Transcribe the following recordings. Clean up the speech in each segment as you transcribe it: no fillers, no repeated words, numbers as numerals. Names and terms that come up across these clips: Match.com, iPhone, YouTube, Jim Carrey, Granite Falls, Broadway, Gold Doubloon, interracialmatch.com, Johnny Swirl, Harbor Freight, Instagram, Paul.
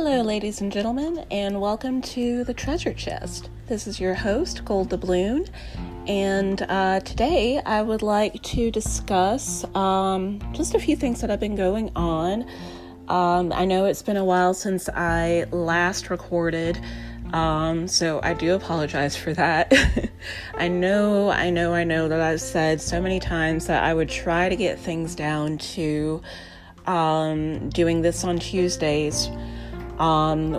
Hello, ladies and gentlemen, and welcome to the Treasure Chest. This is your host, Gold Doubloon, and today I would like to discuss just a few things that have been going on. I know it's been a while since I last recorded, so I do apologize for that. I know that I've said so many times that I would try to get things down to doing this on Tuesdays,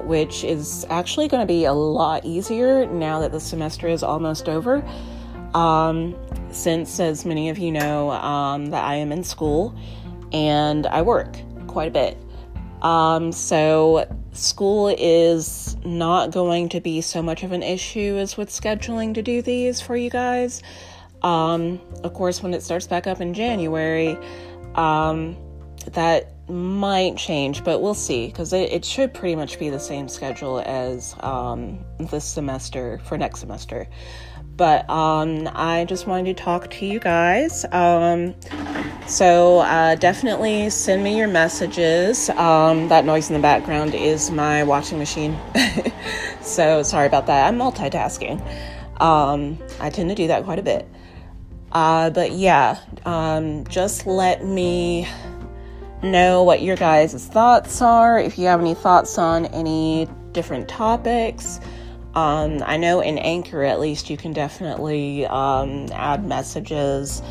which is actually going to be a lot easier now that the semester is almost over, since, as many of you know, that I am in school and I work quite a bit. So school is not going to be so much of an issue as with scheduling to do these for you guys. Of course, when it starts back up in January, that might change, but we'll see, because it should pretty much be the same schedule as this semester for next semester. But I just wanted to talk to you guys. So definitely send me your messages. That noise in the background is my washing machine. So sorry about that. I'm multitasking. I tend to do that quite a bit. But yeah, just let me know what your guys' thoughts are, if you have any thoughts on any different topics. I know in Anchor, at least, you can definitely add messages,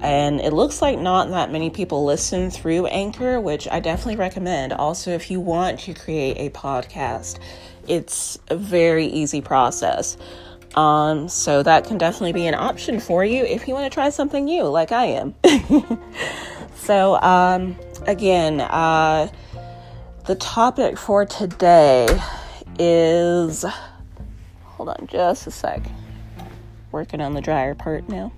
and it looks like not that many people listen through Anchor, which I definitely recommend. Also, if you want to create a podcast, it's a very easy process. So that can definitely be an option for you if you want to try something new, like I am. So, again, the topic for today is, hold on just a sec, working on the dryer part now.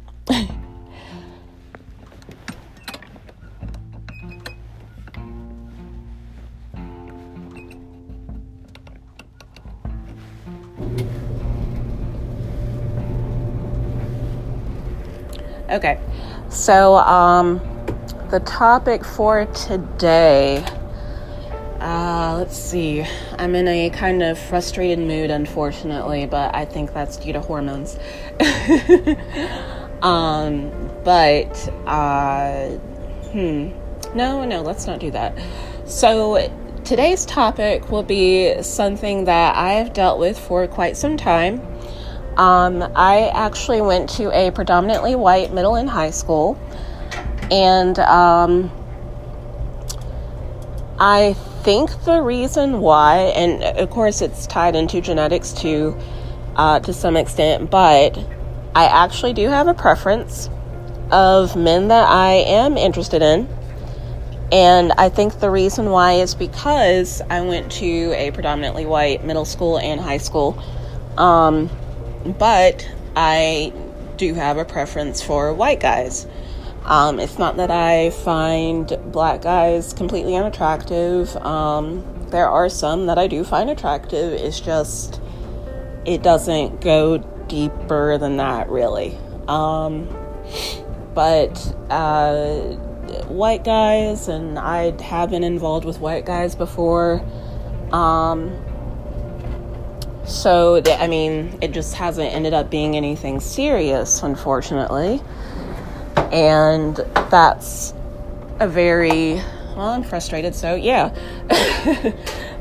Okay, so, the topic for today, let's see, I'm in a kind of frustrated mood, unfortunately, but I think that's due to hormones. No, let's not do that. So today's topic will be something that I have dealt with for quite some time. I actually went to a predominantly white middle and high school. And I think the reason why, and of course it's tied into genetics too, to some extent, but I actually do have a preference of men that I am interested in. And I think the reason why is because I went to a predominantly white middle school and high school, but I do have a preference for white guys. It's not that I find black guys completely unattractive. There are some that I do find attractive. It's just, it doesn't go deeper than that, really. But white guys, and I have been involved with white guys before. It just hasn't ended up being anything serious, unfortunately. And that's a very, I'm frustrated, so yeah,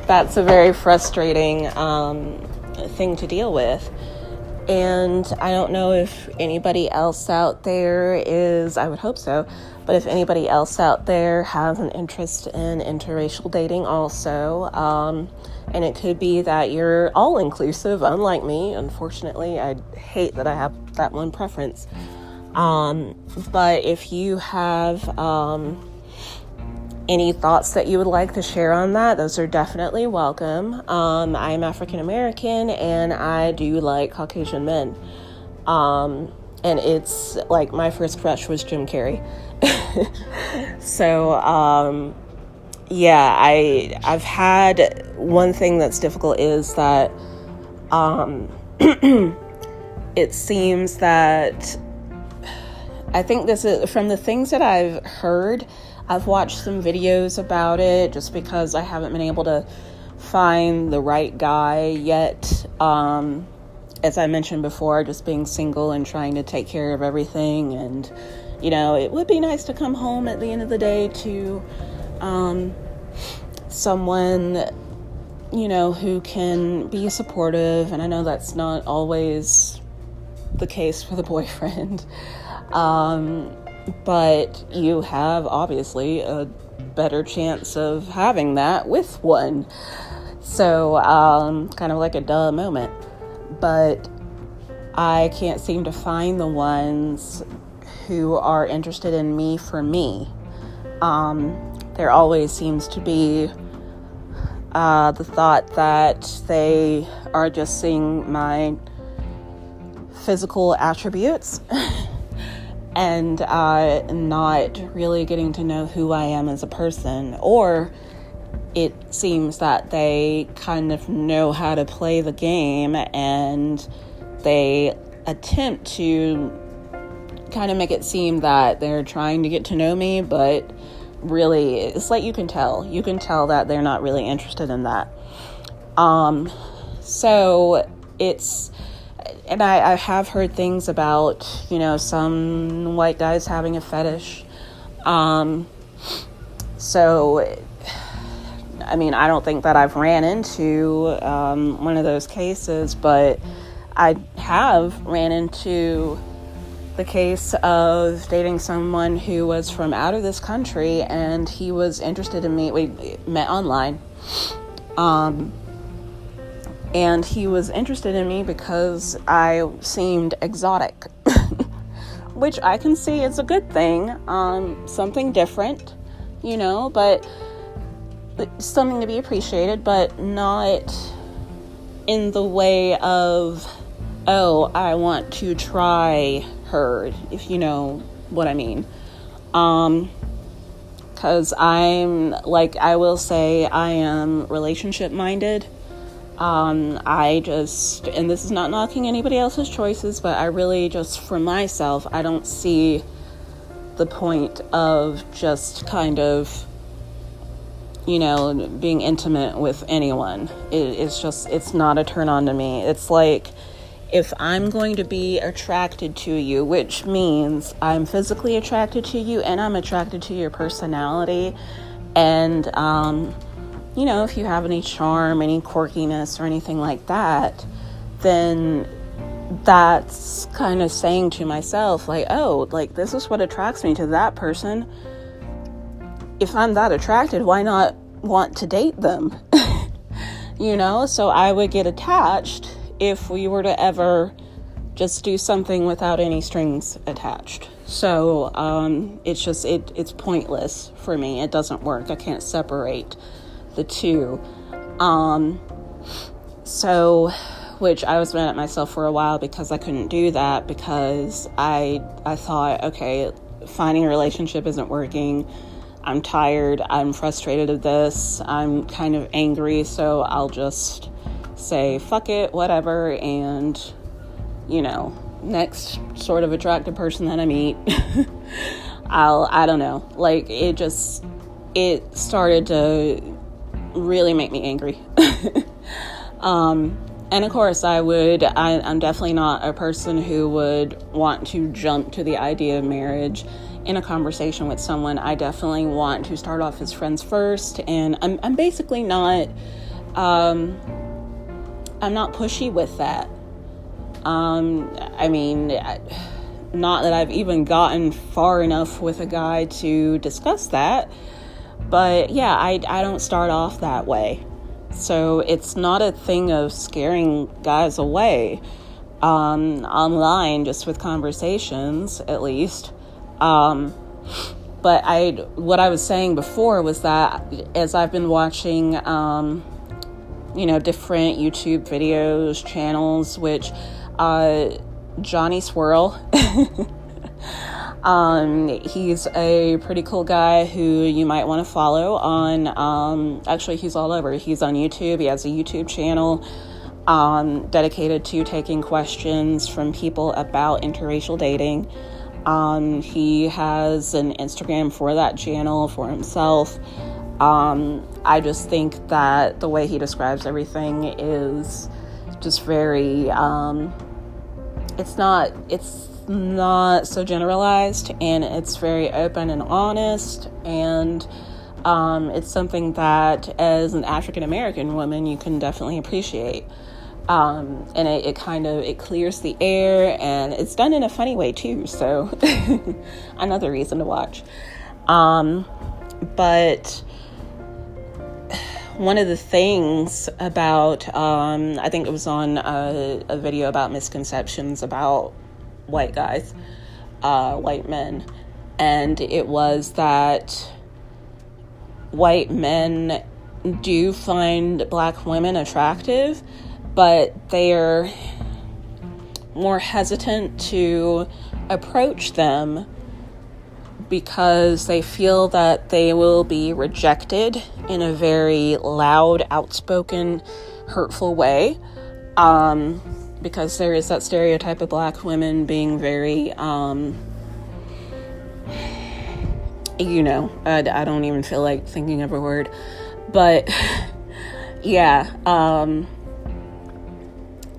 that's a very frustrating thing to deal with. And I don't know if anybody else out there is, I would hope so, but if anybody else out there has an interest in interracial dating also, and it could be that you're all-inclusive, unlike me. Unfortunately, I hate that I have that one preference. But if you have, any thoughts that you would like to share on that, those are definitely welcome. I'm African American and I do like Caucasian men. And it's like my first crush was Jim Carrey. So, yeah, I've had one thing that's difficult is that, it seems that, I think this is from the things that I've heard. I've watched some videos about it just because I haven't been able to find the right guy yet. As I mentioned before, just being single and trying to take care of everything. And, you know, it would be nice to come home at the end of the day to someone, you know, who can be supportive. And I know that's not always the case for the boyfriend. But you have, obviously, a better chance of having that with one. So, kind of like a duh moment. But I can't seem to find the ones who are interested in me for me. There always seems to be the thought that they are just seeing my physical attributes and not really getting to know who I am as a person. Or it seems that they kind of know how to play the game, and they attempt to kind of make it seem that they're trying to get to know me, but really, it's like you can tell that they're not really interested in that. So it's, and I have heard things about, you know, some white guys having a fetish. So I mean, I don't think that I've ran into one of those cases, but I have ran into the case of dating someone who was from out of this country, and he was interested in me. We met online, and he was interested in me because I seemed exotic, which I can see is a good thing, something different, you know, but something to be appreciated, but not in the way of, oh, I want to try her, if you know what I mean. 'Cause I will say I am relationship minded. And this is not knocking anybody else's choices, but I really just, for myself, I don't see the point of just kind of, you know, being intimate with anyone. It's not a turn on to me. It's like, if I'm going to be attracted to you, which means I'm physically attracted to you and I'm attracted to your personality. And, you know, if you have any charm, any quirkiness or anything like that, then that's kind of saying to myself, like, oh, like, this is what attracts me to that person. If I'm that attracted, why not want to date them? You know, so I would get attached if we were to ever just do something without any strings attached. So it's just, it's pointless for me. It doesn't work. I can't separate the two. Which I was mad at myself for a while because I couldn't do that, because I thought, okay, finding a relationship isn't working. I'm tired, I'm frustrated of this, I'm kind of angry, so I'll just say, fuck it, whatever, and, you know, next sort of attractive person that I meet, I don't know, like, it started to really make me angry. And of course, I'm definitely not a person who would want to jump to the idea of marriage in a conversation with someone. I definitely want to start off as friends first, and I'm basically not, I'm not pushy with that. I mean, not that I've even gotten far enough with a guy to discuss that, but yeah, I don't start off that way. So it's not a thing of scaring guys away, online, just with conversations, at least. But what I was saying before was that as I've been watching, you know, different YouTube videos, channels, which, Johnny Swirl, he's a pretty cool guy who you might want to follow on, actually he's all over. He's on YouTube. He has a YouTube channel, dedicated to taking questions from people about interracial dating. He has an Instagram for that channel for himself. I just think that the way he describes everything is just very, it's not so generalized, and it's very open and honest, and it's something that as an African American woman you can definitely appreciate. And it clears the air, and it's done in a funny way too, so another reason to watch. But one of the things about, I think it was on a video about misconceptions about white guys, white men, and it was that white men do find black women attractive, but they're more hesitant to approach them because they feel that they will be rejected in a very loud, outspoken, hurtful way, because there is that stereotype of black women being very, I don't even feel like thinking of a word, but yeah,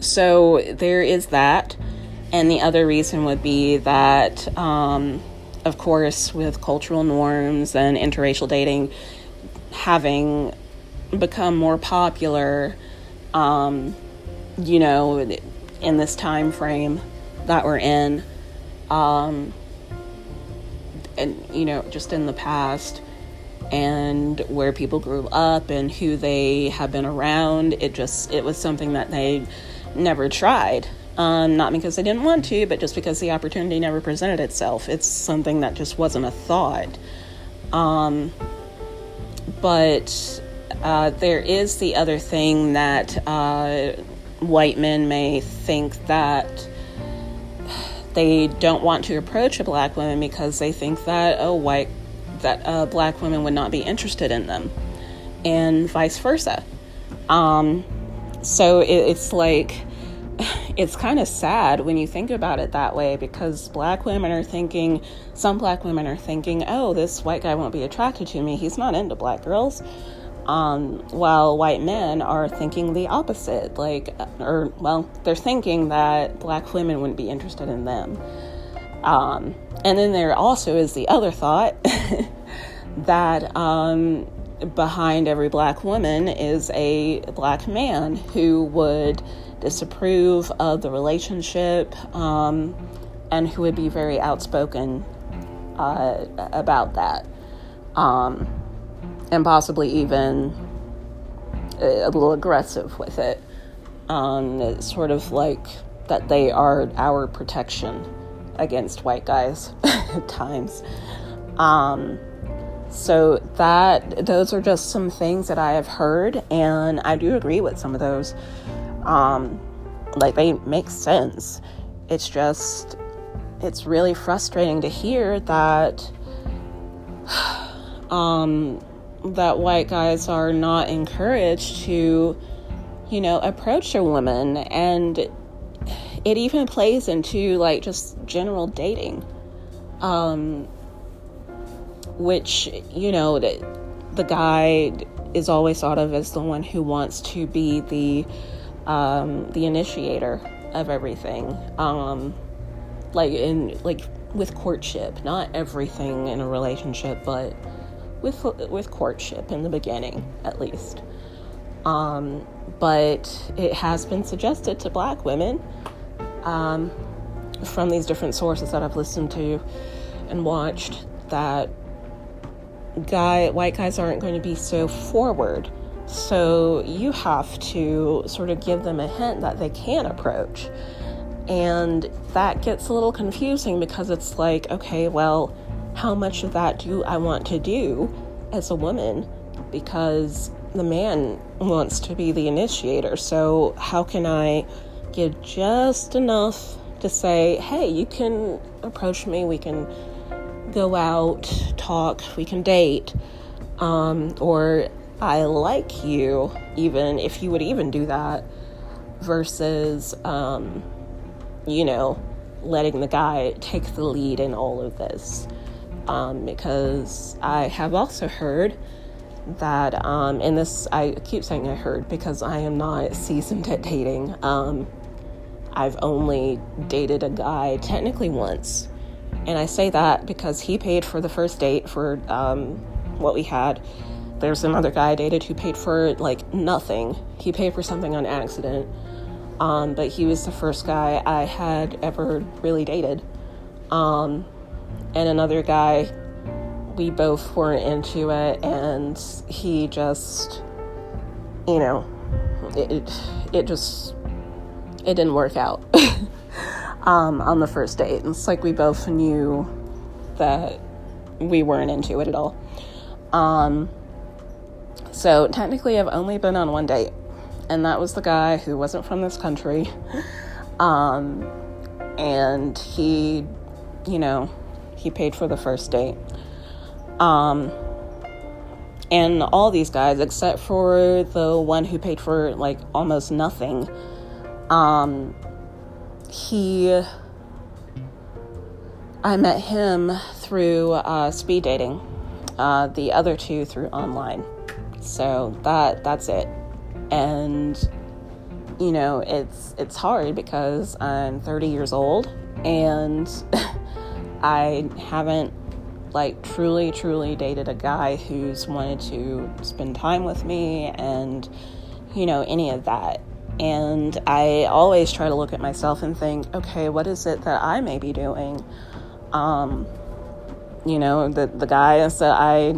so there is that. And the other reason would be that, of course, with cultural norms and interracial dating having become more popular, in this time frame that we're in, and, just in the past, and where people grew up and who they have been around, it was something that they never tried. Not because they didn't want to, but just because the opportunity never presented itself. It's something that just wasn't a thought. But there is the other thing that white men may think, that they don't want to approach a black woman because they think that black women would not be interested in them, and vice versa. So it's like, it's kind of sad when you think about it that way, because some black women are thinking, oh, this white guy won't be attracted to me, he's not into black girls, while white men are thinking the opposite, they're thinking that black women wouldn't be interested in them. And then there also is the other thought that behind every black woman is a black man who would disapprove of the relationship, and who would be very outspoken about that, and possibly even a little aggressive with it. It's sort of like that they are our protection against white guys at times. So those are just some things that I have heard, and I do agree with some of those. They make sense. It's just, it's really frustrating to hear that, that white guys are not encouraged to, approach a woman, and it even plays into just general dating, which, the guy is always thought of as the one who wants to be the initiator of everything, with courtship, not everything in a relationship, but with courtship in the beginning, at least. But it has been suggested to black women, from these different sources that I've listened to and watched, that white guys aren't going to be so forward. So you have to sort of give them a hint that they can approach. And that gets a little confusing, because it's like, okay, well, how much of that do I want to do as a woman? Because the man wants to be the initiator. So how can I give just enough to say, hey, you can approach me, we can go out, talk, we can date, or I like you, even if you would even do that, versus, letting the guy take the lead in all of this. Because I have also heard that, and this, I keep saying I heard because I am not seasoned at dating. I've only dated a guy technically once. And I say that because he paid for the first date for what we had. There's another guy I dated who paid for, like, nothing. He paid for something on accident. But he was the first guy I had ever really dated. And another guy, we both weren't into it, and he just, you know, it didn't work out on the first date. It's like we both knew that we weren't into it at all. So technically I've only been on one date, and that was the guy who wasn't from this country. And he, you know, he paid for the first date. And all these guys, except for the one who paid for, like, almost nothing, I met him through speed dating, the other two through online. So that's it. And, you know, it's hard because I'm 30 years old and I haven't, like, truly dated a guy who's wanted to spend time with me and, you know, any of that. And I always try to look at myself and think, okay, what is it that I may be doing? You know, the guys that I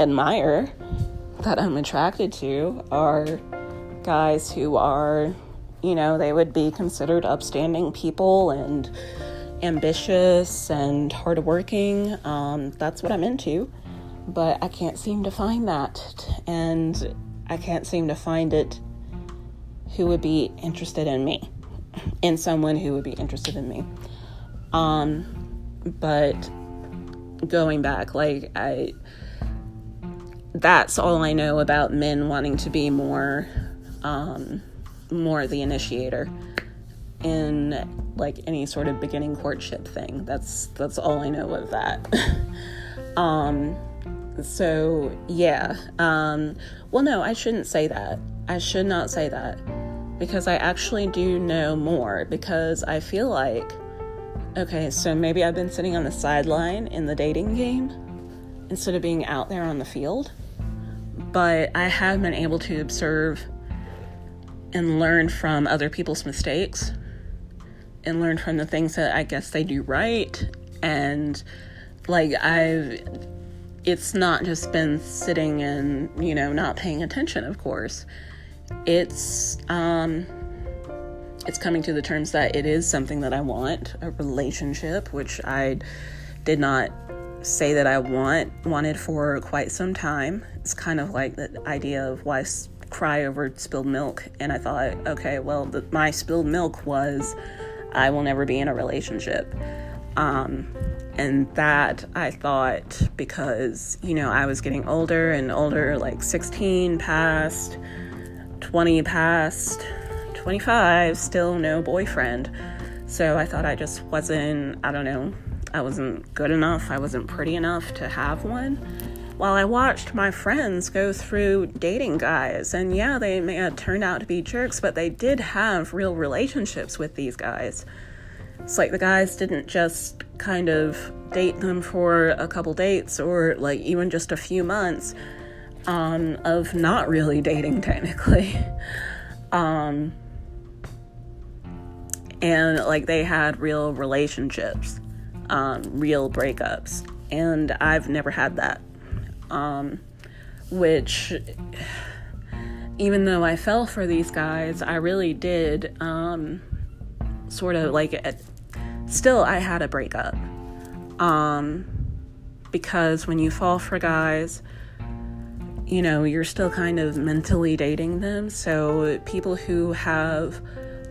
admire, that I'm attracted to, are guys who are, you know, they would be considered upstanding people and ambitious and hardworking. That's what I'm into, but I can't seem to find that, and I can't seem to find it who would be interested in me, and someone who would be interested in me. But going back, like, that's all I know about men wanting to be more the initiator in, like, any sort of beginning courtship thing. That's all I know of that. So yeah. Well, no, I shouldn't say that. I should not say that, because I actually do know more, because I feel like, okay, so maybe I've been sitting on the sideline in the dating game instead of being out there on the field, but I have been able to observe and learn from other people's mistakes and learn from the things that I guess they do right. And, like, it's not just been sitting and, you know, not paying attention, of course. It's coming to the terms that it is something that I want, a relationship, which I did not say that I wanted for quite some time. It's kind of like the idea of why cry over spilled milk. And I thought, okay, well, my spilled milk was I will never be in a relationship. And that I thought because, you know, I was getting older and older, like 16 past, 20 past, 25, still no boyfriend. So I thought I just wasn't, I don't know, I wasn't good enough, I wasn't pretty enough to have one. While I watched my friends go through dating guys, and yeah, they may have turned out to be jerks, but they did have real relationships with these guys. It's like the guys didn't just kind of date them for a couple dates, or, like, even just a few months of not really dating technically. And, like, they had real relationships, real breakups, and I've never had that. Which, even though I fell for these guys, I really did, sort of, like, still I had a breakup, because when you fall for guys, you know, you're still kind of mentally dating them. So people who have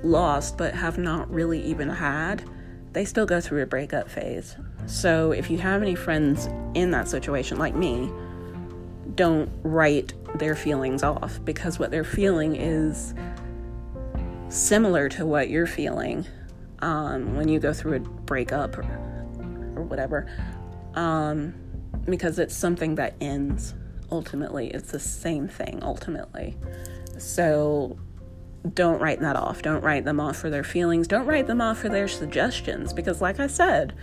lost but have not really even had, they still go through a breakup phase. So if you have any friends in that situation, like me, don't write their feelings off, because what they're feeling is similar to what you're feeling when you go through a breakup or whatever. because it's something that ends ultimately. It's the same thing ultimately. So don't write that off. Don't write them off for their feelings. Don't write them off for their suggestions, because like I said,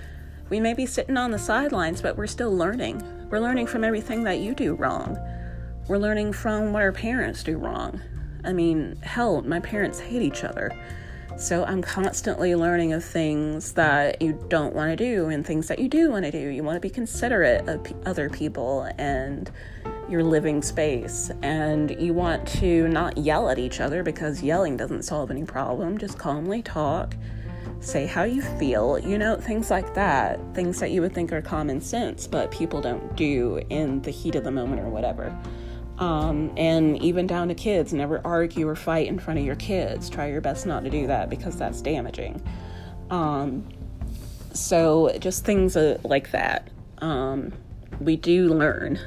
we may be sitting on the sidelines, but we're still learning. We're learning from everything that you do wrong. We're learning from what our parents do wrong. I mean, hell, my parents hate each other. So I'm constantly learning of things that you don't want to do and things that you do want to do. You want to be considerate of other people and your living space. And you want to not yell at each other, because yelling doesn't solve any problem. Just calmly talk, say how you feel, you know, things like that. Things that you would think are common sense, but people don't do in the heat of the moment or whatever. And even down to kids, never argue or fight in front of your kids. Try your best not to do that, because that's damaging. So just things like that. We do learn.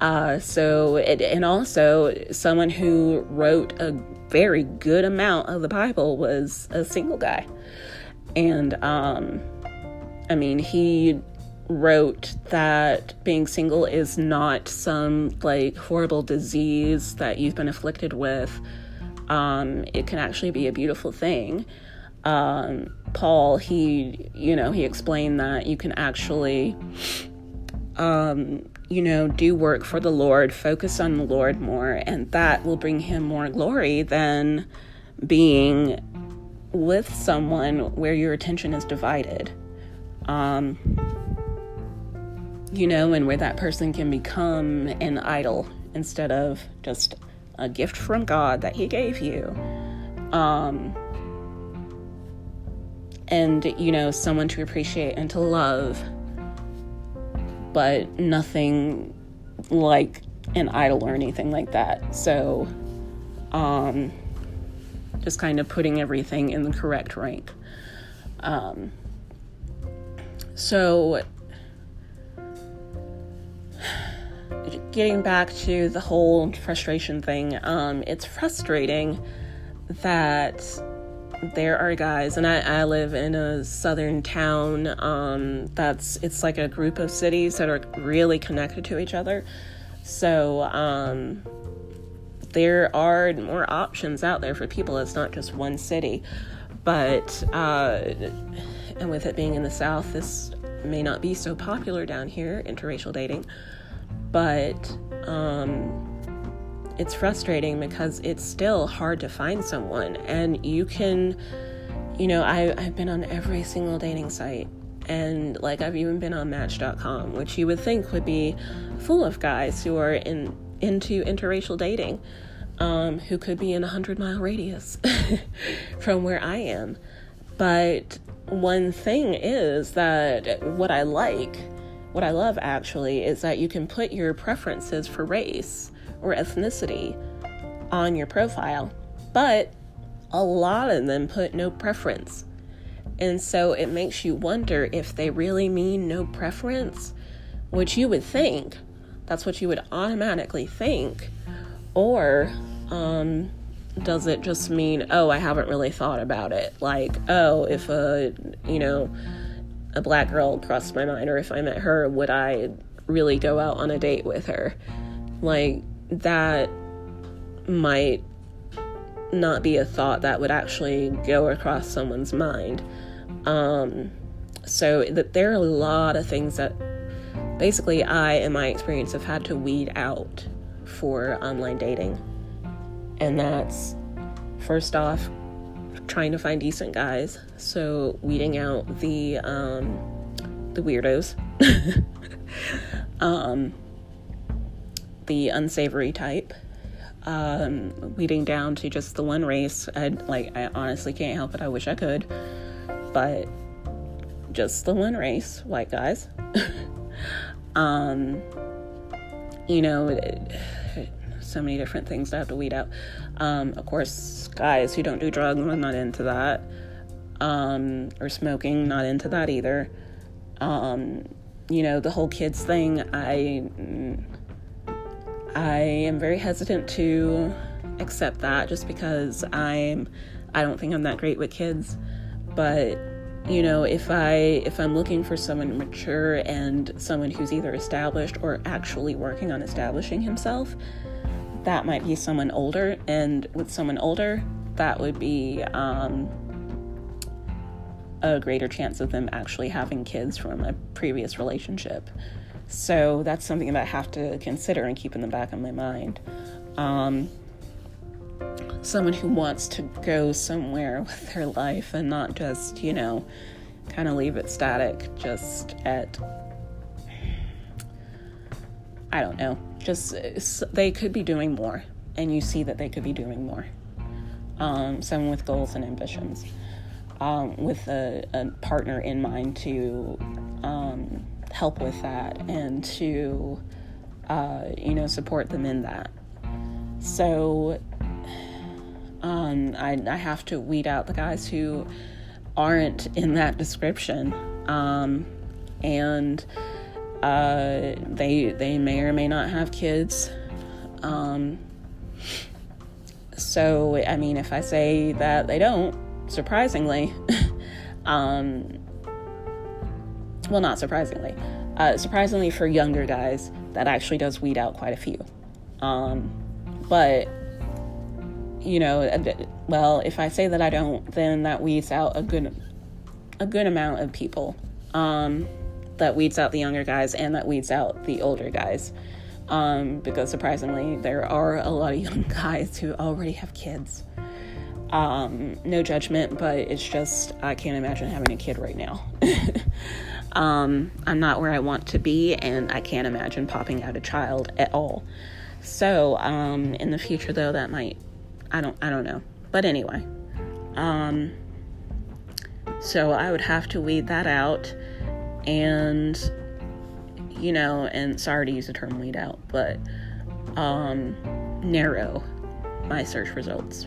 And also someone who wrote a very good amount of the Bible was a single guy. And, I mean, he wrote that being single is not some like horrible disease that you've been afflicted with. It can actually be a beautiful thing. Paul, he explained that you can actually, do work for the Lord, focus on the Lord more, and that will bring him more glory than being with someone where your attention is divided. And where that person can become an idol instead of just a gift from God that he gave you. Someone to appreciate and to love, but nothing like an idol or anything like that. So, just kind of putting everything in the correct rank. Getting back to the whole frustration thing, it's frustrating that there are guys, and I live in a southern town, it's like a group of cities that are really connected to each other, so there are more options out there for people. It's not just one city, but and with it being in the South, this may not be so popular down here, interracial dating. But it's frustrating because it's still hard to find someone. And you can, I've been on every single dating site. And, I've even been on Match.com, which you would think would be full of guys who are into interracial dating, who could be in 100-mile radius from where I am. But one thing is that what I love, actually, is that you can put your preferences for race or ethnicity on your profile, but a lot of them put no preference. And so it makes you wonder if they really mean no preference, which you would think. That's what you would automatically think. Or does it just mean, I haven't really thought about it? If a black girl crossed my mind, or if I met her, would I really go out on a date with her? That might not be a thought that would actually go across someone's mind. So there are a lot of things that basically I, in my experience, have had to weed out for online dating. And that's, first off, trying to find decent guys, so weeding out the weirdos, the unsavory type, weeding down to just the one race. I honestly can't help it. I wish I could, but just the one race, white guys. So many different things to have to weed out. Of course, guys who don't do drugs, I'm not into that. Or smoking, not into that either. The whole kids thing, I am very hesitant to accept that, just because I don't think I'm that great with kids. But You know, if I'm looking for someone mature and someone who's either established or actually working on establishing himself, that might be someone older. And with someone older, that would be a greater chance of them actually having kids from a previous relationship. So that's something that I have to consider and keep in the back of my mind. Someone who wants to go somewhere with their life and not just, you know, kind of leave it static, just at, I don't know, just, they could be doing more, and you see that they could be doing more. Someone with goals and ambitions, with a partner in mind to help with that and to, you know, support them in that. So I have to weed out the guys who aren't in that description, and they may or may not have kids. So I mean, if I say that they don't, surprisingly, well, not surprisingly, surprisingly for younger guys, that actually does weed out quite a few. But, you know, well, if I say that I don't, then that weeds out a good amount of people. That weeds out the younger guys, and that weeds out the older guys. Because surprisingly, there are a lot of young guys who already have kids. No judgment, but it's just, I can't imagine having a kid right now. I'm not where I want to be, and I can't imagine popping out a child at all. So, in the future though, that might, I don't know. But anyway, so I would have to weed that out, and, you know, and sorry to use the term weed out, but, narrow my search results.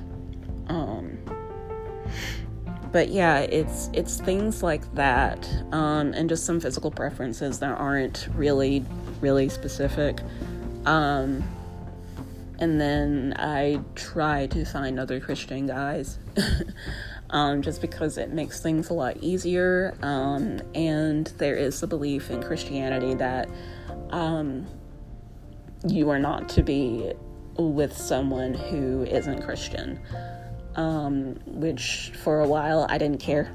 But yeah, it's things like that, and just some physical preferences that aren't really, really specific. And then I try to find other Christian guys, just because it makes things a lot easier, and there is the belief in Christianity that, you are not to be with someone who isn't Christian, which for a while I didn't care,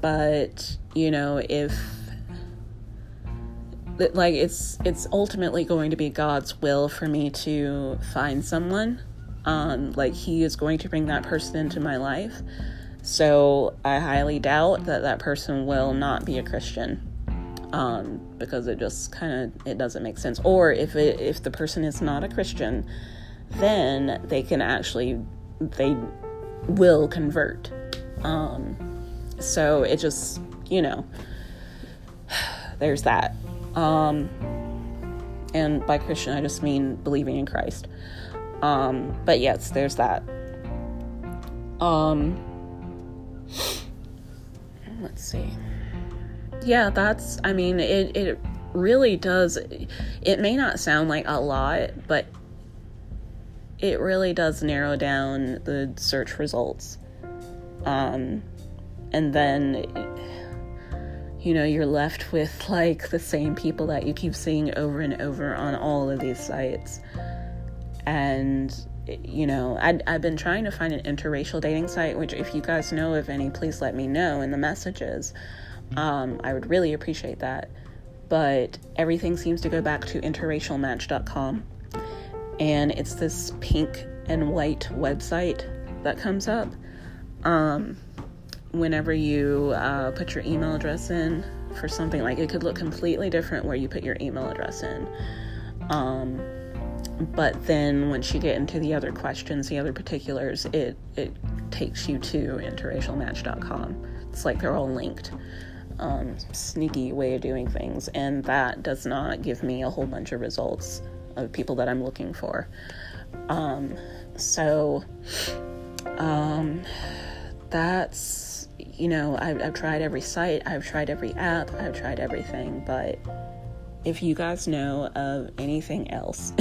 but, you know, if, like, it's ultimately going to be God's will for me to find someone. Like, he is going to bring that person into my life. So I highly doubt that person will not be a Christian. Because it just kind of, it doesn't make sense. Or if the person is not a Christian, then they will convert. So it just, you know, there's that. And by Christian, I just mean believing in Christ. But yes, there's that. Let's see. Yeah, that's, I mean, it really does, it may not sound like a lot, but it really does narrow down the search results. And then you know, you're left with, like, the same people that you keep seeing over and over on all of these sites. And, you know, I've been trying to find an interracial dating site, which, if you guys know of any, please let me know in the messages. I would really appreciate that. But everything seems to go back to interracialmatch.com. And it's this pink and white website that comes up. Whenever you put your email address in for something, like, it could look completely different where you put your email address in. But then once you get into the other questions, the other particulars, it takes you to interracialmatch.com. It's like they're all linked. Sneaky way of doing things. And that does not give me a whole bunch of results of people that I'm looking for. That's, you know, I've tried every site, I've tried every app, I've tried everything, but if you guys know of anything else,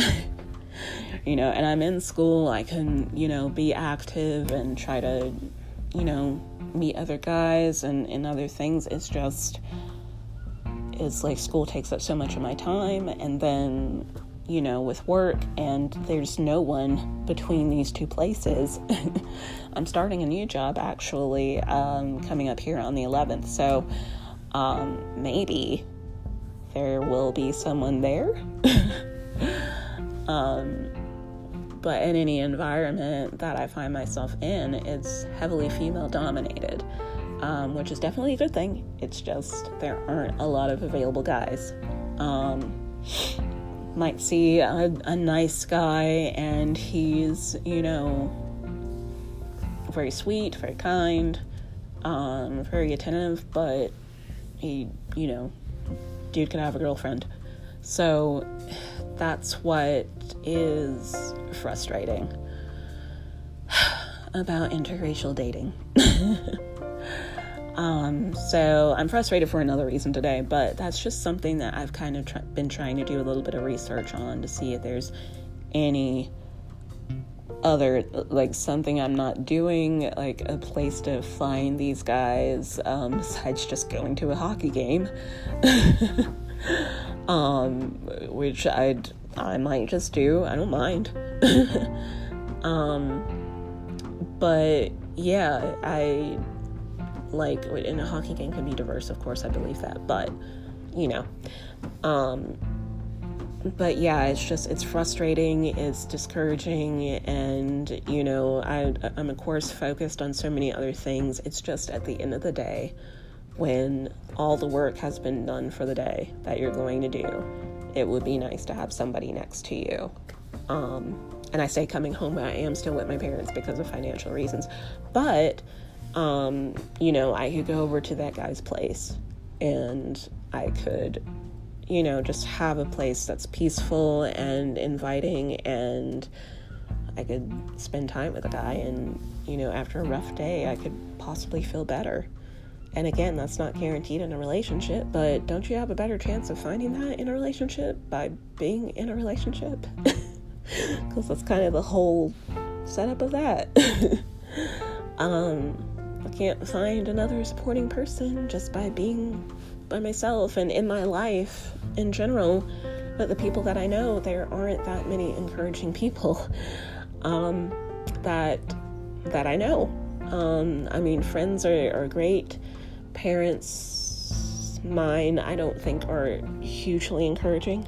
you know, and I'm in school, I can, you know, be active and try to, you know, meet other guys and other things is just, it's like school takes up so much of my time, and then, you know, with work, and there's no one between these two places. I'm starting a new job, actually, coming up here on the 11th, so maybe there will be someone there. But in any environment that I find myself in, it's heavily female dominated, which is definitely a good thing. It's just there aren't a lot of available guys. Might see a nice guy and he's, you know, very sweet, very kind, very attentive, but he, you know, dude could have a girlfriend. So that's what is frustrating about interracial dating. So I'm frustrated for another reason today, but that's just something that I've kind of been trying to do a little bit of research on to see if there's any other, like, something I'm not doing, like a place to find these guys, besides just going to a hockey game. Which I might just do. I don't mind. But yeah, I like, in a hockey game could be diverse, of course, I believe that, but, you know, but yeah, it's just, it's frustrating, it's discouraging, and, you know, I'm of course focused on so many other things. It's just at the end of the day, when all the work has been done for the day that you're going to do, it would be nice to have somebody next to you. And I say coming home, but I am still with my parents because of financial reasons. But, you know, I could go over to that guy's place and I could, you know, just have a place that's peaceful and inviting, and I could spend time with a guy, and, you know, after a rough day, I could possibly feel better. And again, that's not guaranteed in a relationship, but don't you have a better chance of finding that in a relationship by being in a relationship? Because that's kind of the whole setup of that. I can't find another supporting person just by being by myself and in my life in general. But the people that I know, there aren't that many encouraging people that I know. I mean, friends are great. Parents, mine, I don't think are hugely encouraging.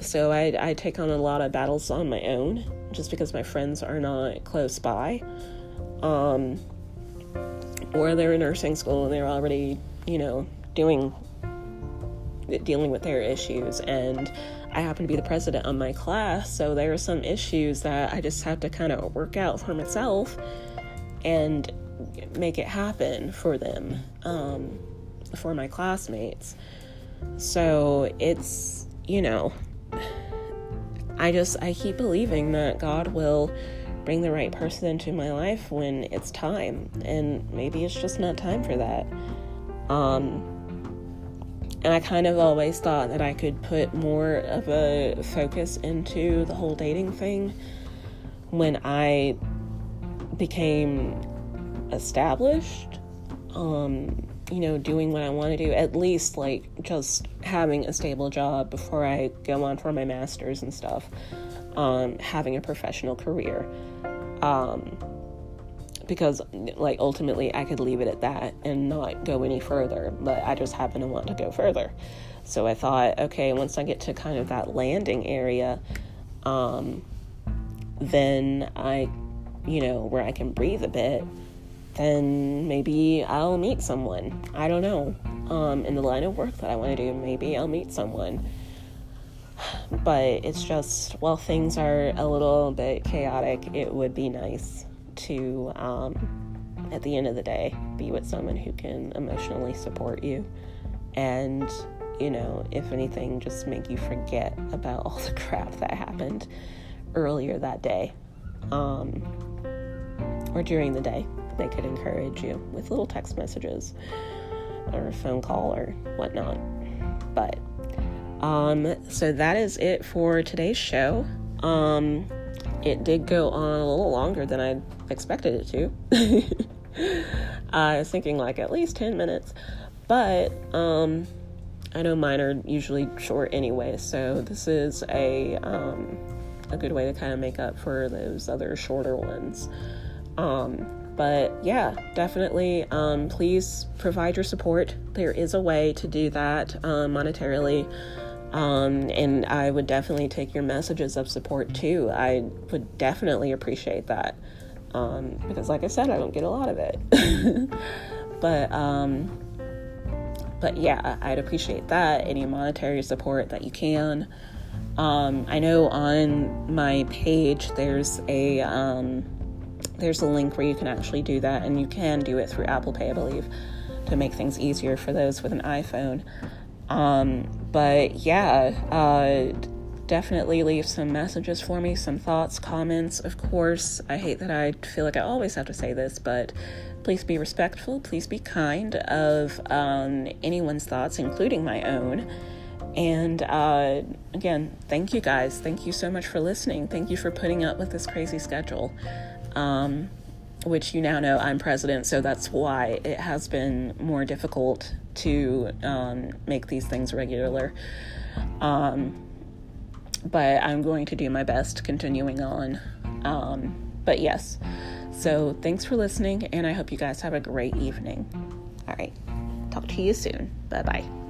So I take on a lot of battles on my own just because my friends are not close by, or they're in nursing school and they're already, you know, dealing with their issues, and I happen to be the president of my class, so there are some issues that I just have to kind of work out for myself and make it happen for them, for my classmates. So it's, you know, I keep believing that God will bring the right person into my life when it's time, and maybe it's just not time for that. And I kind of always thought that I could put more of a focus into the whole dating thing when I became established, you know, doing what I want to do, at least, like, just having a stable job before I go on for my master's and stuff, having a professional career, because, like, ultimately I could leave it at that and not go any further, but I just happen to want to go further. So I thought, okay, once I get to kind of that landing area, then I, you know, where I can breathe a bit, then maybe I'll meet someone. I don't know. In the line of work that I want to do, maybe I'll meet someone. But it's just, while things are a little bit chaotic, it would be nice to, at the end of the day, be with someone who can emotionally support you and, you know, if anything, just make you forget about all the crap that happened earlier that day, or during the day. They could encourage you with little text messages or a phone call or whatnot. But, so that is it for today's show. it did go on a little longer than I expected it to. I was thinking like at least 10 minutes, but I know mine are usually short anyway, so this is a good way to kind of make up for those other shorter ones. But yeah, definitely, please provide your support. There is a way to do that monetarily. And I would definitely take your messages of support too. I would definitely appreciate that. Because like I said, I don't get a lot of it, but yeah, I'd appreciate that. Any monetary support that you can. I know on my page, there's a link where you can actually do that, and you can do it through Apple Pay, I believe, to make things easier for those with an iPhone. But yeah, definitely leave some messages for me, some thoughts, comments, of course. I hate that I feel like I always have to say this, but please be respectful, please be kind of anyone's thoughts, including my own. And again, thank you guys. Thank you so much for listening. Thank you for putting up with this crazy schedule, which you now know I'm president, so that's why it has been more difficult to make these things regular. But I'm going to do my best continuing on. But yes, so thanks for listening, and I hope you guys have a great evening. All right, talk to you soon. Bye-bye.